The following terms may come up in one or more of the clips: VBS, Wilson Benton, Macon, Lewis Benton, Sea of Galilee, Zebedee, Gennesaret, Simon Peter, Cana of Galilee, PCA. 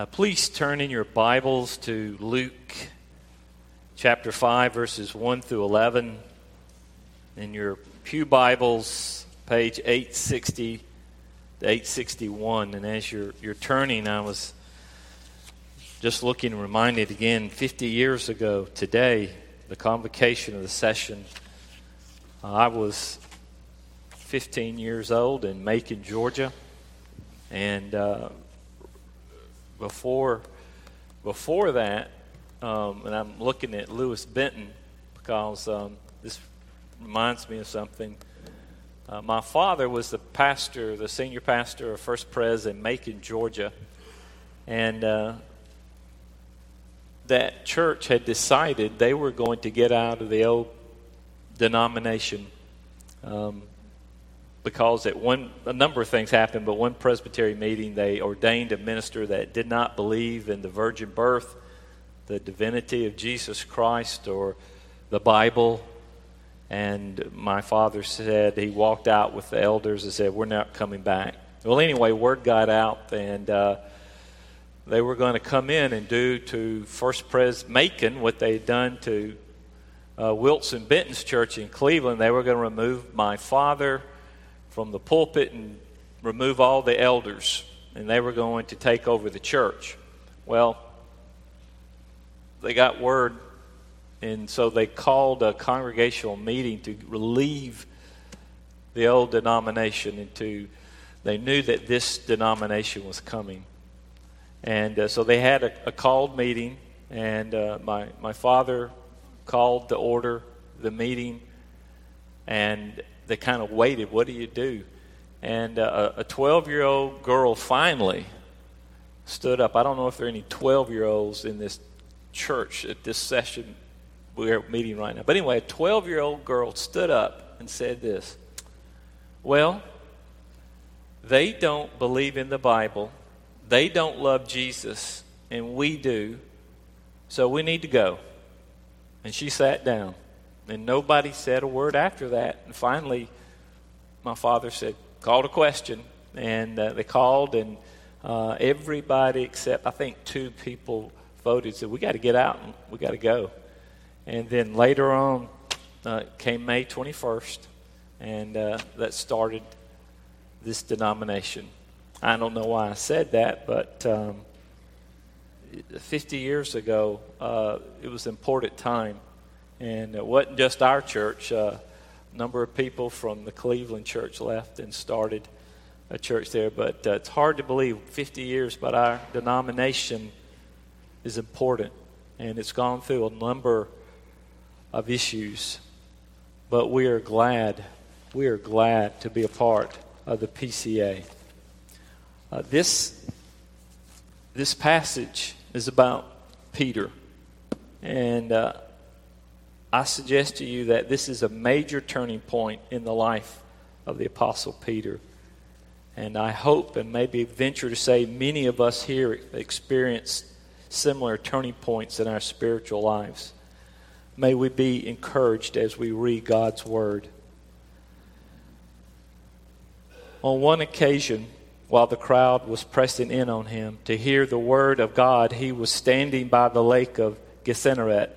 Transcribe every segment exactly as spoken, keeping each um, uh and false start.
Uh, please turn in your Bibles to Luke chapter five, verses one through eleven. In your pew Bibles, page eight sixty to eight sixty-one. And as you're, you're turning, I was just looking and reminded again, fifty years ago today, the convocation of the session, uh, I was fifteen years old in Macon, Georgia, and uh, before before that, um, and I'm looking at Lewis Benton because um, this reminds me of something. Uh, my father was the pastor, the senior pastor of First Pres in Macon, Georgia, and uh, that church had decided they were going to get out of the old denomination um, because at one a number of things happened, but one Presbyterian meeting they ordained a minister that did not believe in the virgin birth, the divinity of Jesus Christ, or the Bible. And my father said he walked out with the elders and said, "We're not coming back." Well, anyway, word got out, and uh, they were going to come in and do to First Pres Macon what they had done to uh, Wilson Benton's church in Cleveland. They were going to remove my father from the pulpit and remove all the elders, and they were going to take over the church. Well, they got word, and so they called a congregational meeting to relieve the old denomination, and to, they knew that this denomination was coming. And uh, so they had a, a called meeting, and uh, my, my father called to order the meeting, and they kind of waited. What do you do? And uh, a twelve-year-old girl finally stood up. I don't know if there are any twelve-year-olds in this church at this session we're meeting right now. But anyway, a twelve-year-old girl stood up and said this: "Well, they don't believe in the Bible, they don't love Jesus, and we do, so we need to go." And she sat down. And nobody said a word after that. And finally, my father said, called a question. And uh, they called, and uh, everybody except, I think, two people voted, said, "We got to get out and we got to go." And then later on uh, came May twenty-first, and uh, that started this denomination. I don't know why I said that, but um, fifty years ago, uh, it was an important time. And it wasn't just our church. Uh, a number of people from the Cleveland church left and started a church there. But uh, it's hard to believe fifty years, but our denomination is important. And it's gone through a number of issues. But we are glad, we are glad to be a part of the P C A. Uh, this, this passage is about Peter. And Uh, I suggest to you that this is a major turning point in the life of the Apostle Peter. And I hope and maybe venture to say many of us here experience similar turning points in our spiritual lives. May we be encouraged as we read God's Word. On one occasion, while the crowd was pressing in on him to hear the Word of God, he was standing by the lake of Gennesaret.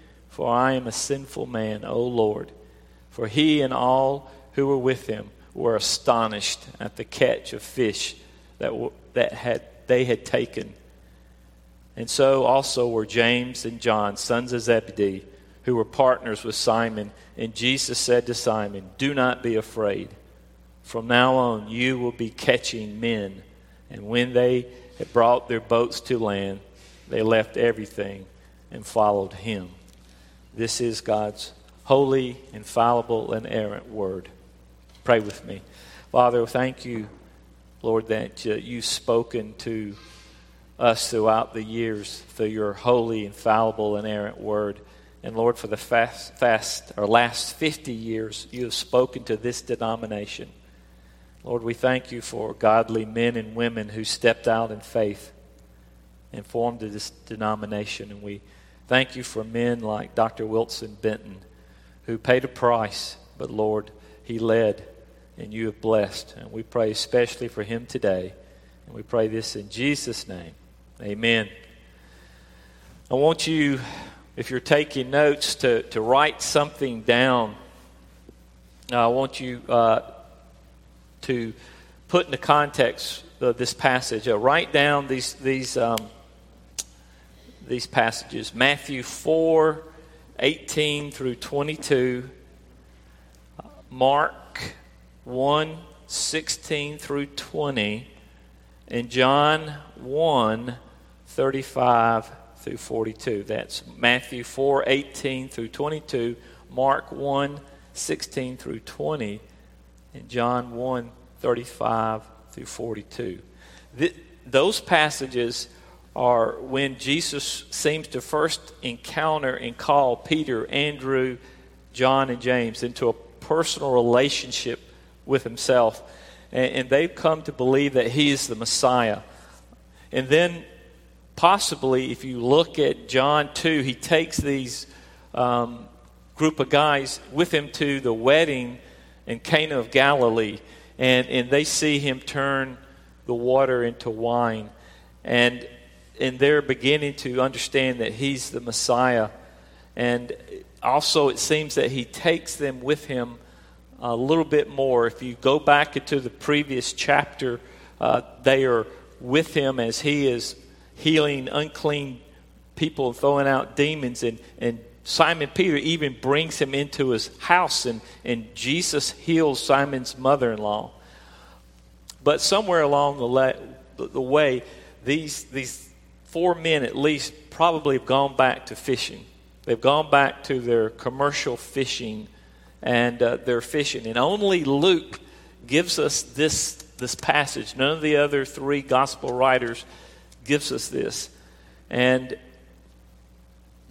for I am a sinful man, O Lord." For he and all who were with him were astonished at the catch of fish that, were, that had, they had taken. And so also were James and John, sons of Zebedee, who were partners with Simon. And Jesus said to Simon, "Do not be afraid. From now on you will be catching men." And when they had brought their boats to land, they left everything and followed him. This is God's holy, infallible, and errant word. Pray with me. Father, thank you, Lord, that uh, you've spoken to us throughout the years through your holy, infallible, and errant word. And Lord, for the fast, fast or last fifty years, you have spoken to this denomination. Lord, we thank you for godly men and women who stepped out in faith and formed this denomination. And we thank you for men like Doctor Wilson Benton, who paid a price, but Lord, he led and you have blessed. And we pray especially for him today. And we pray this in Jesus' name. Amen. I want you, if you're taking notes, to, to write something down. I want you uh, to put into context uh, this passage. Uh, write down these these um, these passages: Matthew four, eighteen through twenty-two, Mark one, sixteen through twenty, and John one, thirty-five through forty-two. That's Matthew four, eighteen through twenty-two, Mark one, sixteen through twenty, and John one, thirty-five through forty-two. Th- those passages are when Jesus seems to first encounter and call Peter, Andrew, John, and James into a personal relationship with himself. And, and they've come to believe that he is the Messiah. And then possibly, if you look at John two, he takes these um, group of guys with him to the wedding in Cana of Galilee. And, and they see him turn the water into wine. And, and they're beginning to understand that he's the Messiah. And also it seems that he takes them with him a little bit more. If you go back into the previous chapter, uh, they are with him as he is healing unclean people and throwing out demons. And, and Simon Peter even brings him into his house, and, and Jesus heals Simon's mother-in-law. But somewhere along the, le- the way, these these four men at least probably have gone back to fishing. They've gone back to their commercial fishing, and uh, they're fishing. And only Luke gives us this this passage. None of the other three gospel writers gives us this. And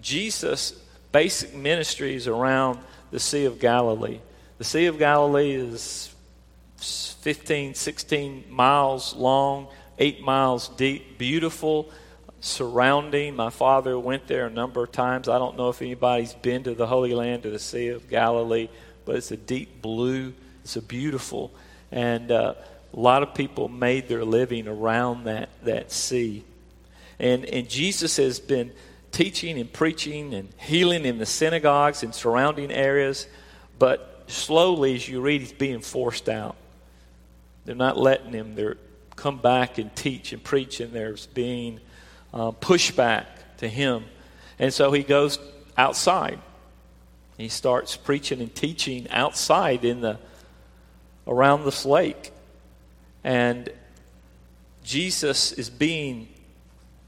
Jesus' basic ministry is around the Sea of Galilee. The Sea of Galilee is fifteen, sixteen miles long, eight miles deep, beautiful surrounding. My father went there a number of times. I don't know if anybody's been to the Holy Land or the Sea of Galilee, but it's a deep blue. It's a beautiful. And uh, a lot of people made their living around that, that sea. And, and Jesus has been teaching and preaching and healing in the synagogues and surrounding areas, but slowly, as you read, he's being forced out. They're not letting him They're come back and teach and preach, and there's being uh, pushback to him. And so he goes outside. He starts preaching and teaching outside in the around this lake. And Jesus is being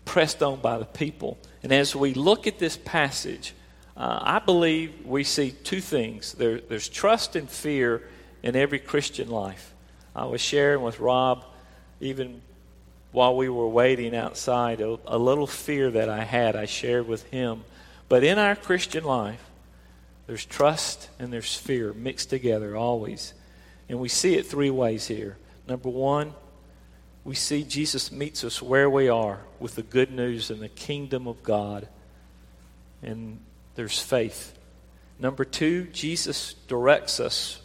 pressed on by the people. And as we look at this passage, uh, I believe we see two things. There, there's trust and fear in every Christian life. I was sharing with Rob, even while we were waiting outside, a, a little fear that I had, I shared with him. But in our Christian life, there's trust and there's fear mixed together always. And we see it three ways here. Number one, we see Jesus meets us where we are with the good news and the kingdom of God. And there's faith. Number two, Jesus directs us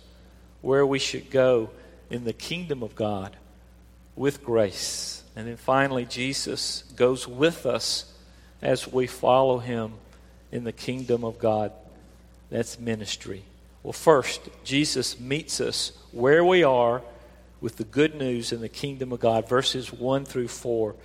where we should go in the kingdom of God with grace. And then finally, Jesus goes with us as we follow him in the kingdom of God. That's ministry. Well, first, Jesus meets us where we are with the good news in the kingdom of God, verses one through four.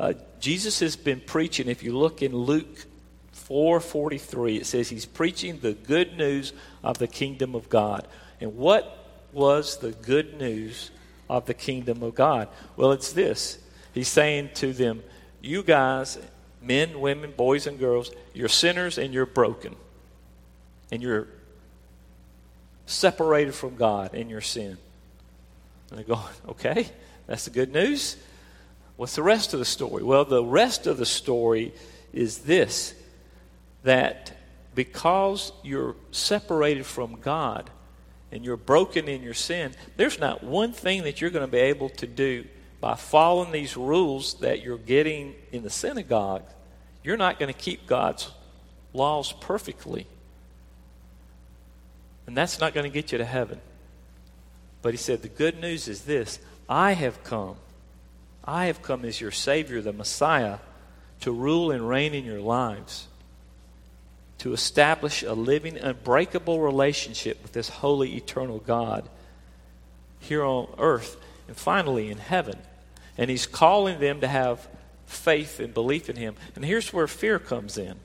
Uh, Jesus has been preaching, if you look in Luke four forty-three, it says he's preaching the good news of the kingdom of God. And what was the good news of the kingdom of God? Well, it's this. He's saying to them, you guys, men, women, boys, and girls, you're sinners and you're broken. And you're separated from God in your sin. And they're going, okay, that's the good news. What's the rest of the story? Well, the rest of the story is this, that because you're separated from God and you're broken in your sin, there's not one thing that you're going to be able to do by following these rules that you're getting in the synagogue. You're not going to keep God's laws perfectly. And that's not going to get you to heaven. But he said, the good news is this. I have come. I have come as your Savior, the Messiah, to rule and reign in your lives, to establish a living, unbreakable relationship with this holy, eternal God here on earth and finally in heaven. And he's calling them to have faith and belief in him. And here's where fear comes in.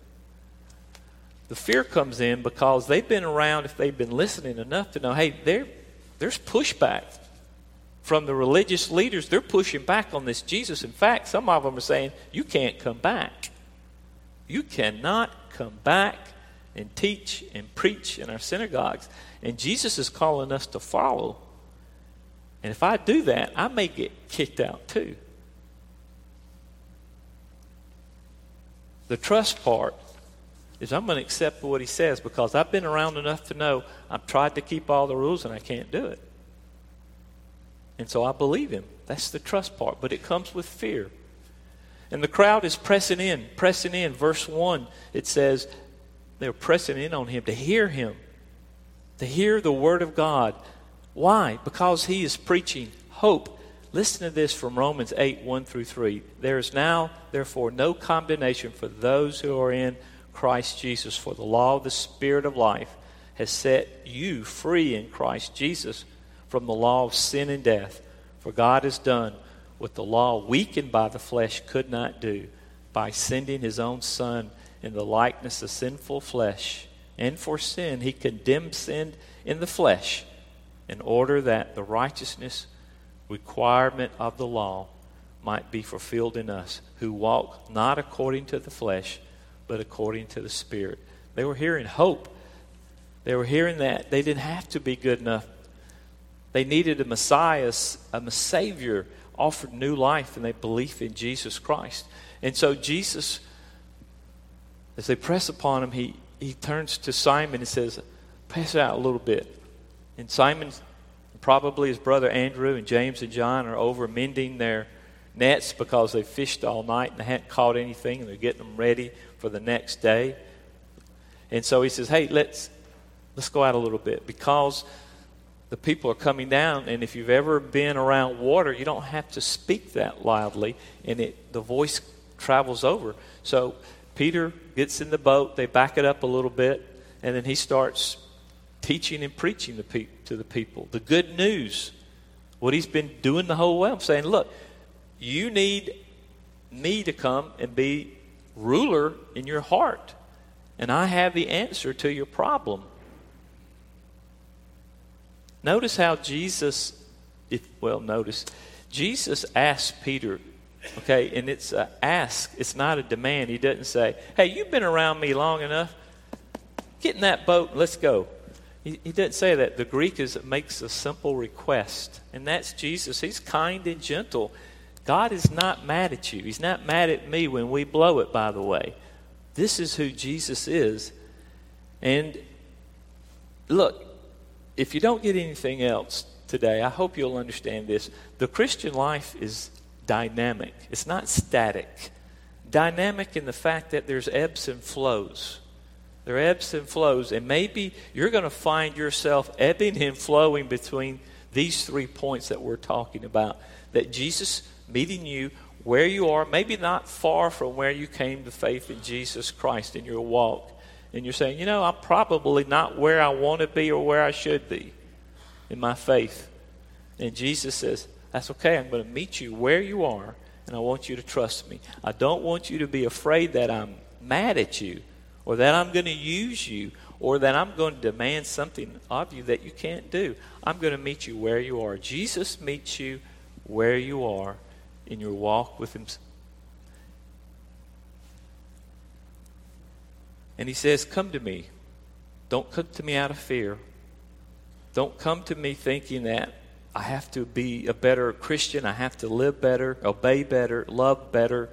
The fear comes in because they've been around, if they've been listening enough to know, hey, there, there's pushback from the religious leaders. They're pushing back on this Jesus. In fact, some of them are saying, you can't come back. You cannot come back and teach and preach in our synagogues. And Jesus is calling us to follow. And if I do that, I may get kicked out too. The trust part is I'm going to accept what he says because I've been around enough to know I've tried to keep all the rules and I can't do it. And so I believe him. That's the trust part. But it comes with fear. And the crowd is pressing in, pressing in. Verse one, it says they're pressing in on him to hear him, to hear the word of God. Why? Because he is preaching hope. Listen to this from Romans eight, one through three. There is now, therefore, no condemnation for those who are in Christ Jesus. For the law of the Spirit of life has set you free in Christ Jesus from the law of sin and death. For God has done what the law, weakened by the flesh, could not do by sending his own Son in the likeness of sinful flesh. And for sin, he condemned sin in the flesh, in order that the righteousness requirement of the law might be fulfilled in us, who walk not according to the flesh, but according to the Spirit. They were hearing hope. They were hearing that they didn't have to be good enough. They needed a Messiah, a Savior, offered new life, and they believed in Jesus Christ. And so Jesus, as they press upon him, he, he turns to Simon and says, pass it out a little bit. And Simon, probably his brother Andrew and James and John, are over mending their nets because they fished all night and they hadn't caught anything, and they're getting them ready for the next day. And so he says, hey, let's let's go out a little bit because the people are coming down, and if you've ever been around water, you don't have to speak that loudly, and it the voice travels over. So Peter gets in the boat, they back it up a little bit, and then he starts teaching and preaching to, pe- to the people the good news, what he's been doing the whole way. I'm saying, look, you need me to come and be ruler in your heart, and I have the answer to your problem. Notice how Jesus, if, well, notice Jesus asked Peter, okay, and it's an ask, it's not a demand. He doesn't say, "Hey, you've been around me long enough. Get in that boat, and let's go." He, he doesn't say that. The Greek is it makes a simple request, and that's Jesus. He's kind and gentle. God is not mad at you. He's not mad at me when we blow it, by the way. This is who Jesus is. And look, if you don't get anything else today, I hope you'll understand this. The Christian life is dynamic. It's not static. Dynamic in the fact that there's ebbs and flows. There are ebbs and flows, and maybe you're going to find yourself ebbing and flowing between these three points that we're talking about, that Jesus meeting you where you are, maybe not far from where you came to faith in Jesus Christ in your walk, and you're saying, you know, I'm probably not where I want to be or where I should be in my faith. And Jesus says, that's okay, I'm going to meet you where you are, and I want you to trust me. I don't want you to be afraid that I'm mad at you, or that I'm going to use you, or that I'm going to demand something of you that you can't do. I'm going to meet you where you are. Jesus meets you where you are in your walk with him. And he says, come to me. Don't come to me out of fear. Don't come to me thinking that I have to be a better Christian. I have to live better, obey better, love better.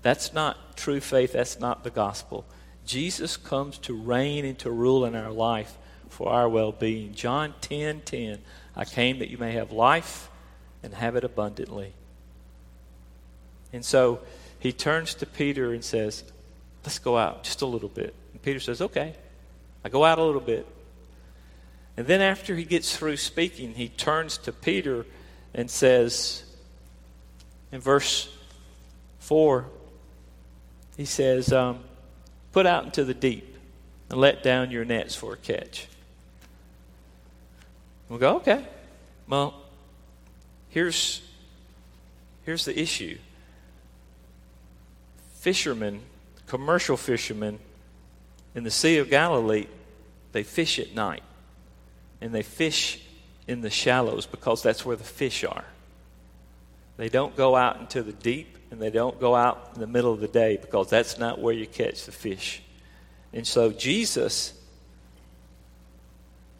That's not true faith. That's not the gospel. Jesus comes to reign and to rule in our life for our well-being. John ten ten, I came that you may have life and have it abundantly. And so he turns to Peter and says, let's go out just a little bit. And Peter says, okay. I go out a little bit. And then after he gets through speaking, he turns to Peter and says, in verse four, he says, um, put out into the deep and let down your nets for a catch. We'll go, okay. Well, here's, here's the issue. Fishermen, commercial fishermen in the Sea of Galilee, they fish at night. And they fish in the shallows because that's where the fish are. They don't go out into the deep, and they don't go out in the middle of the day because that's not where you catch the fish. And so Jesus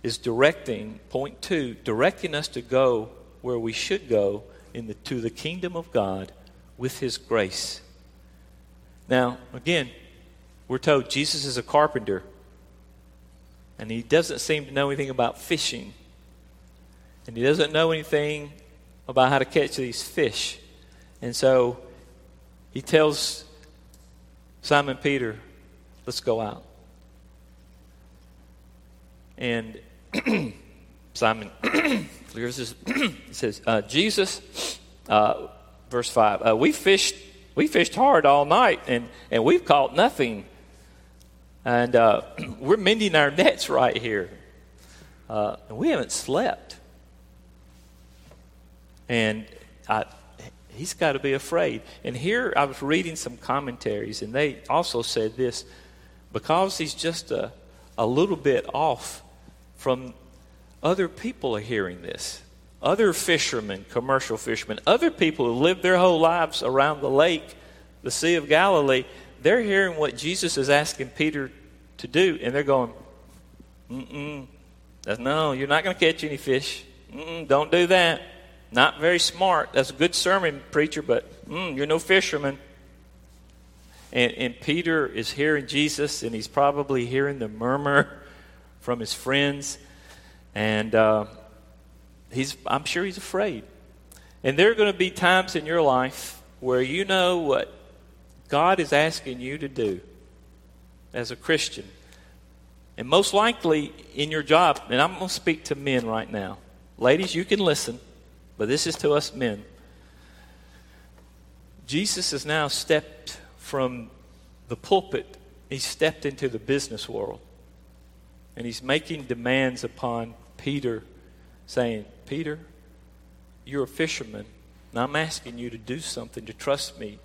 is directing, point two, directing us to go where we should go, in the, to the kingdom of God with his grace. Now, again, we're told Jesus is a carpenter. And he doesn't seem to know anything about fishing. And he doesn't know anything about how to catch these fish. And so he tells Simon Peter, let's go out. And Simon clears his he says, uh, Jesus, uh, verse five, uh, we fished we fished hard all night and, and we've caught nothing. And uh, we're mending our nets right here. Uh, and we haven't slept. And I, he's got to be afraid. And here I was reading some commentaries, and they also said this. Because he's just a, a little bit off from other people are hearing this. Other fishermen, commercial fishermen, other people who live their whole lives around the lake, the Sea of Galilee, they're hearing what Jesus is asking Peter to do, and they're going, mm-mm, that's, no, you're not going to catch any fish. Mm-mm, don't do that. Not very smart. That's a good sermon, preacher, but mm, you're no fisherman. And, and Peter is hearing Jesus, and he's probably hearing the murmur from his friends, and uh, he's I'm sure he's afraid. And there are going to be times in your life where you know what God is asking you to do as a Christian. And most likely in your job, and I'm going to speak to men right now. Ladies, you can listen, but this is to us men. Jesus has now stepped from the pulpit. He's stepped into the business world. And he's making demands upon Peter, saying, Peter, you're a fisherman, and I'm asking you to do something, to trust me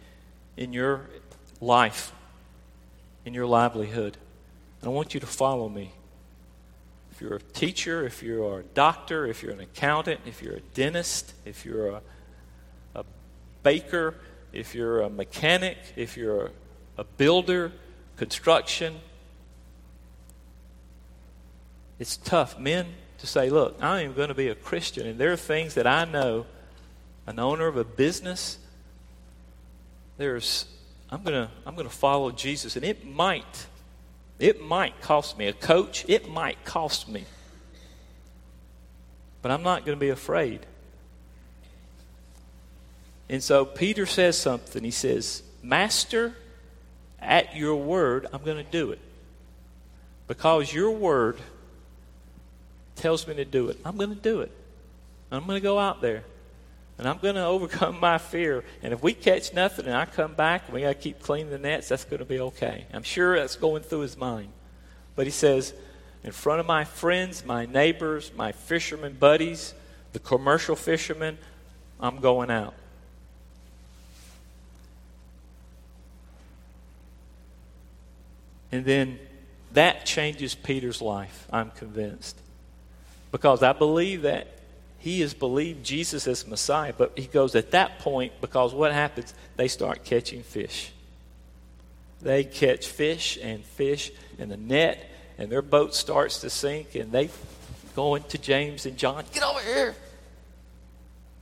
in your life, in your livelihood. And I want you to follow me. If you're a teacher, if you're a doctor, if you're an accountant, if you're a dentist, if you're a, a baker, if you're a mechanic, if you're a, a builder, construction, it's tough, men, to say, look, I am going to be a Christian, and there are things that I know, an owner of a business, There's, I'm gonna, I'm gonna follow Jesus, and it might, it might cost me a coach. It might cost me, but I'm not gonna be afraid. And so Peter says something. He says, "Master, at your word, I'm gonna do it, because your word tells me to do it. I'm gonna do it. I'm gonna go out there." And I'm going to overcome my fear. And if we catch nothing and I come back and we got to keep cleaning the nets, that's going to be okay. I'm sure that's going through his mind. But he says, in front of my friends, my neighbors, my fishermen buddies, the commercial fishermen, I'm going out. And then that changes Peter's life, I'm convinced. Because I believe that he has believed Jesus as Messiah, but he goes at that point because what happens? They start catching fish. They catch fish and fish and the net, and their boat starts to sink, and they go into James and John, get over here,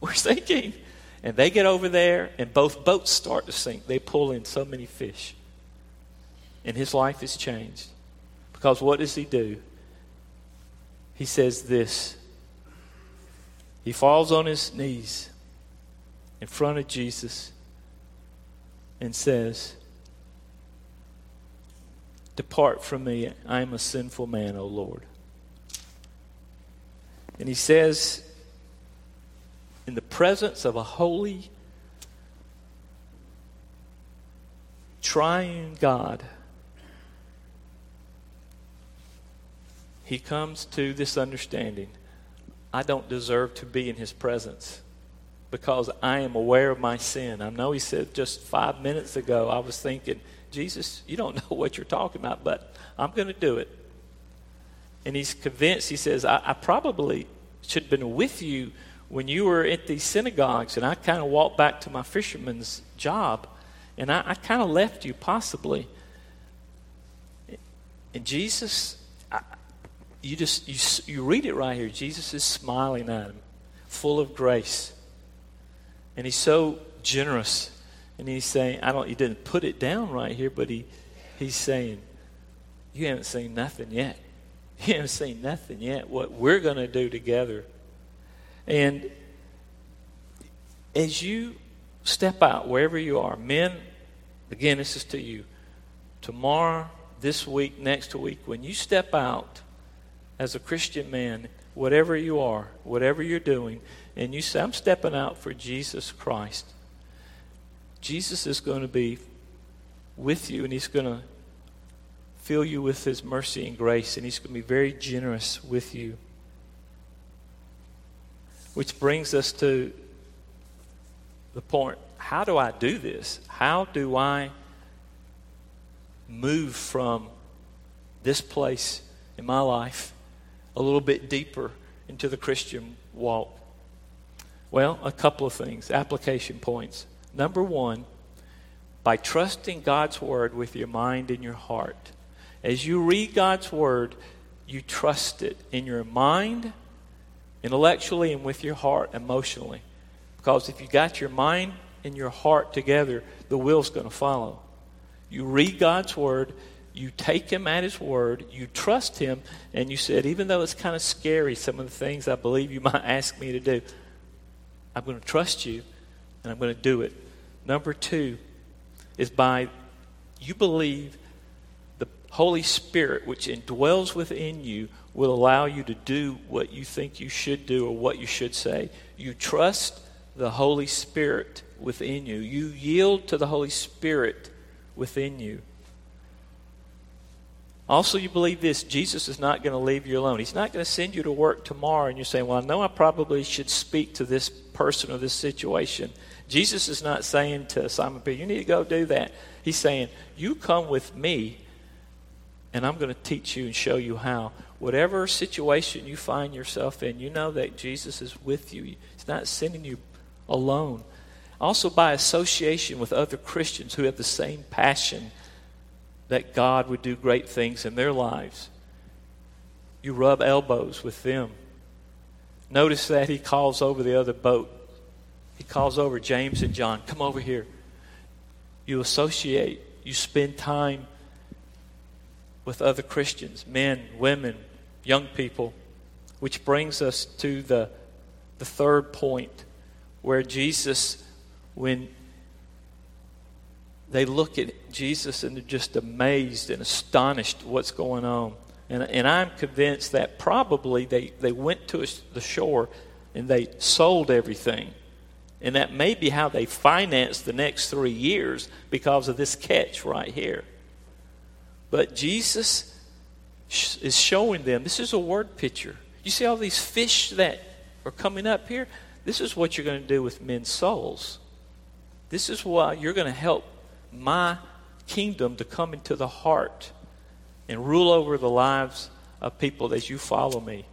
we're sinking. And they get over there, and both boats start to sink. They pull in so many fish. And his life is changed. Because what does he do? He says this. He falls on his knees in front of Jesus and says, depart from me, I am a sinful man, O Lord. And he says, in the presence of a holy, triune God, he comes to this understanding. I don't deserve to be in his presence because I am aware of my sin. I know he said just five minutes ago, I was thinking, Jesus, you don't know what you're talking about, but I'm going to do it. And he's convinced, he says, I, I probably should have been with you when you were at these synagogues, and I kind of walked back to my fisherman's job, and I, I kind of left you possibly. And Jesus, I, you just, you, you read it right here. Jesus is smiling at him, full of grace. And he's so generous. And he's saying, I don't, he didn't put it down right here, but he, he's saying, you haven't seen nothing yet. You haven't seen nothing yet. What we're going to do together. And as you step out, wherever you are, men, again, this is to you. Tomorrow, this week, next week, when you step out as a Christian man, whatever you are, whatever you're doing, and you say, I'm stepping out for Jesus Christ, Jesus is going to be with you, and he's going to fill you with his mercy and grace, and he's going to be very generous with you. Which brings us to the point, how do I do this? How do I move from this place in my life a little bit deeper into the Christian walk? Well, a couple of things, application points. Number one, by trusting God's word with your mind and your heart. As you read God's word, you trust it in your mind, intellectually, and with your heart emotionally. Because if you got your mind and your heart together, the will's going to follow. You read God's word, you take him at his word, you trust him, and you said, even though it's kind of scary, some of the things I believe you might ask me to do, I'm going to trust you, and I'm going to do it. Number two is by you believe the Holy Spirit, which indwells within you, will allow you to do what you think you should do or what you should say. You trust the Holy Spirit within you. You yield to the Holy Spirit within you. Also, you believe this, Jesus is not going to leave you alone. He's not going to send you to work tomorrow and you're saying, well, I know I probably should speak to this person or this situation. Jesus is not saying to Simon Peter, you need to go do that. He's saying, you come with me and I'm going to teach you and show you how. Whatever situation you find yourself in, you know that Jesus is with you. He's not sending you alone. Also by association with other Christians who have the same passion that God would do great things in their lives. You rub elbows with them. Notice that he calls over the other boat. He calls over James and John. Come over here. You associate. You spend time with other Christians, men, women, young people, which brings us to the, the third point where Jesus, when they look at Jesus and they're just amazed and astonished what's going on. And, and I'm convinced that probably they, they went to the shore and they sold everything. And that may be how they financed the next three years because of this catch right here. But Jesus is showing them, this is a word picture. You see all these fish that are coming up here? This is what you're going to do with men's souls. This is why you're going to help my kingdom to come into the heart and rule over the lives of people as you follow me.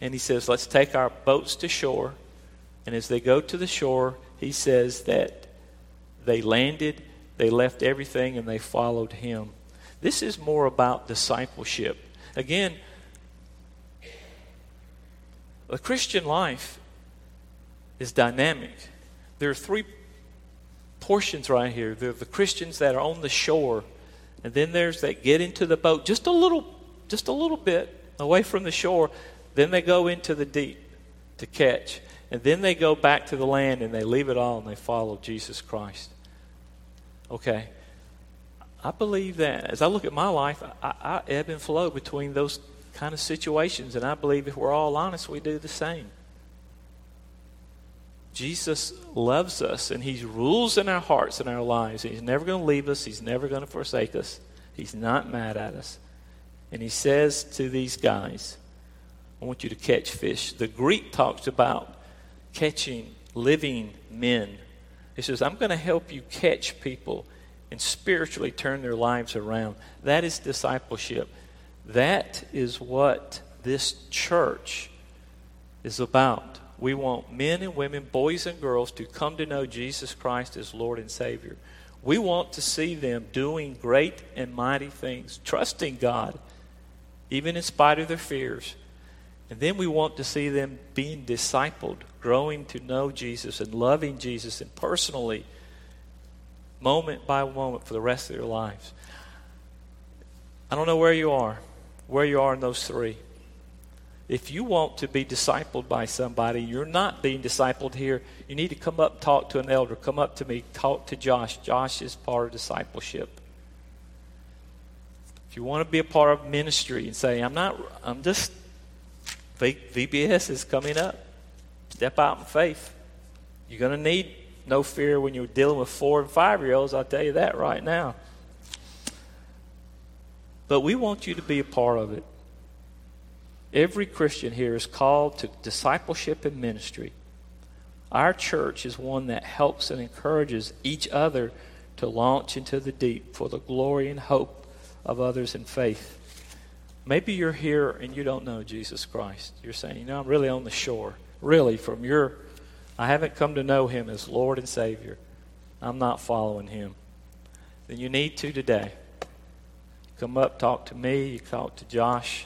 And he says, let's take our boats to shore. And as they go to the shore, he says that they landed, they left everything, and they followed him. This is more about discipleship. Again, the Christian life is dynamic. There are three portions right here. There are the Christians that are on the shore, and then there's that get into the boat just a little, just a little bit away from the shore. Then they go into the deep to catch. And then they go back to the land and they leave it all and they follow Jesus Christ. Okay. I believe that. As I look at my life, I, I ebb and flow between those kind of situations. And I believe if we're all honest, we do the same. Jesus loves us and he rules in our hearts and our lives. He's never going to leave us. He's never going to forsake us. He's not mad at us. And he says to these guys, I want you to catch fish. The Greek talks about catching living men. He says, I'm going to help you catch people and spiritually turn their lives around. That is discipleship. That is what this church is about. We want men and women, boys and girls, to come to know Jesus Christ as Lord and Savior. We want to see them doing great and mighty things, trusting God, even in spite of their fears. And then we want to see them being discipled, growing to know Jesus and loving Jesus and personally, moment by moment for the rest of their lives. I don't know where you are, where you are in those three. If you want to be discipled by somebody, you're not being discipled here, you need to come up, talk to an elder, come up to me, talk to Josh. Josh is part of discipleship. If you want to be a part of ministry and say, I'm not, I'm just... V B S is coming up. Step out in faith. You're going to need no fear when you're dealing with four and five-year-olds. I'll tell you that right now. But we want you to be a part of it. Every Christian here is called to discipleship and ministry. Our church is one that helps and encourages each other to launch into the deep for the glory and hope of others in faith. Maybe you're here and you don't know Jesus Christ. You're saying, you know, I'm really on the shore. Really, from your, I haven't come to know him as Lord and Savior. I'm not following him. Then you need to today. Come up, talk to me, you talk to Josh.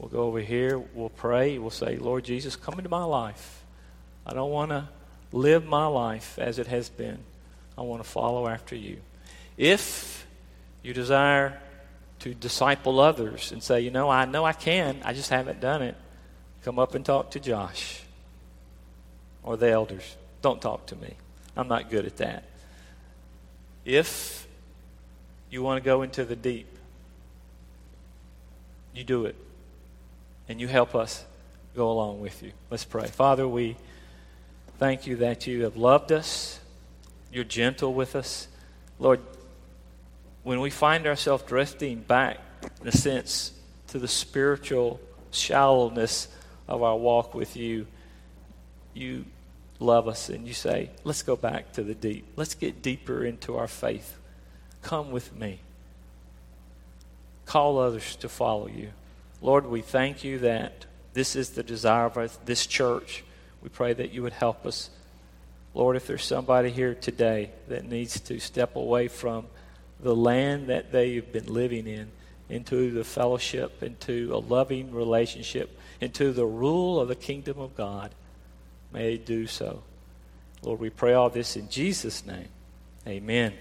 We'll go over here, we'll pray, we'll say, Lord Jesus, come into my life. I don't want to live my life as it has been. I want to follow after you. If you desire to disciple others and say, you know, I know I can, I just haven't done it. Come up and talk to Josh or the elders. Don't talk to me. I'm not good at that. If you want to go into the deep, you do it. And you help us go along with you. Let's pray. Father, we thank you that you have loved us. You're gentle with us. Lord, when we find ourselves drifting back, in a sense, to the spiritual shallowness of our walk with you, you love us and you say, let's go back to the deep. Let's get deeper into our faith. Come with me. Call others to follow you. Lord, we thank you that this is the desire of this church. We pray that you would help us. Lord, if there's somebody here today that needs to step away from the land that they've been living in, into the fellowship, into a loving relationship, into the rule of the kingdom of God, may they do so. Lord, we pray all this in Jesus' name. Amen.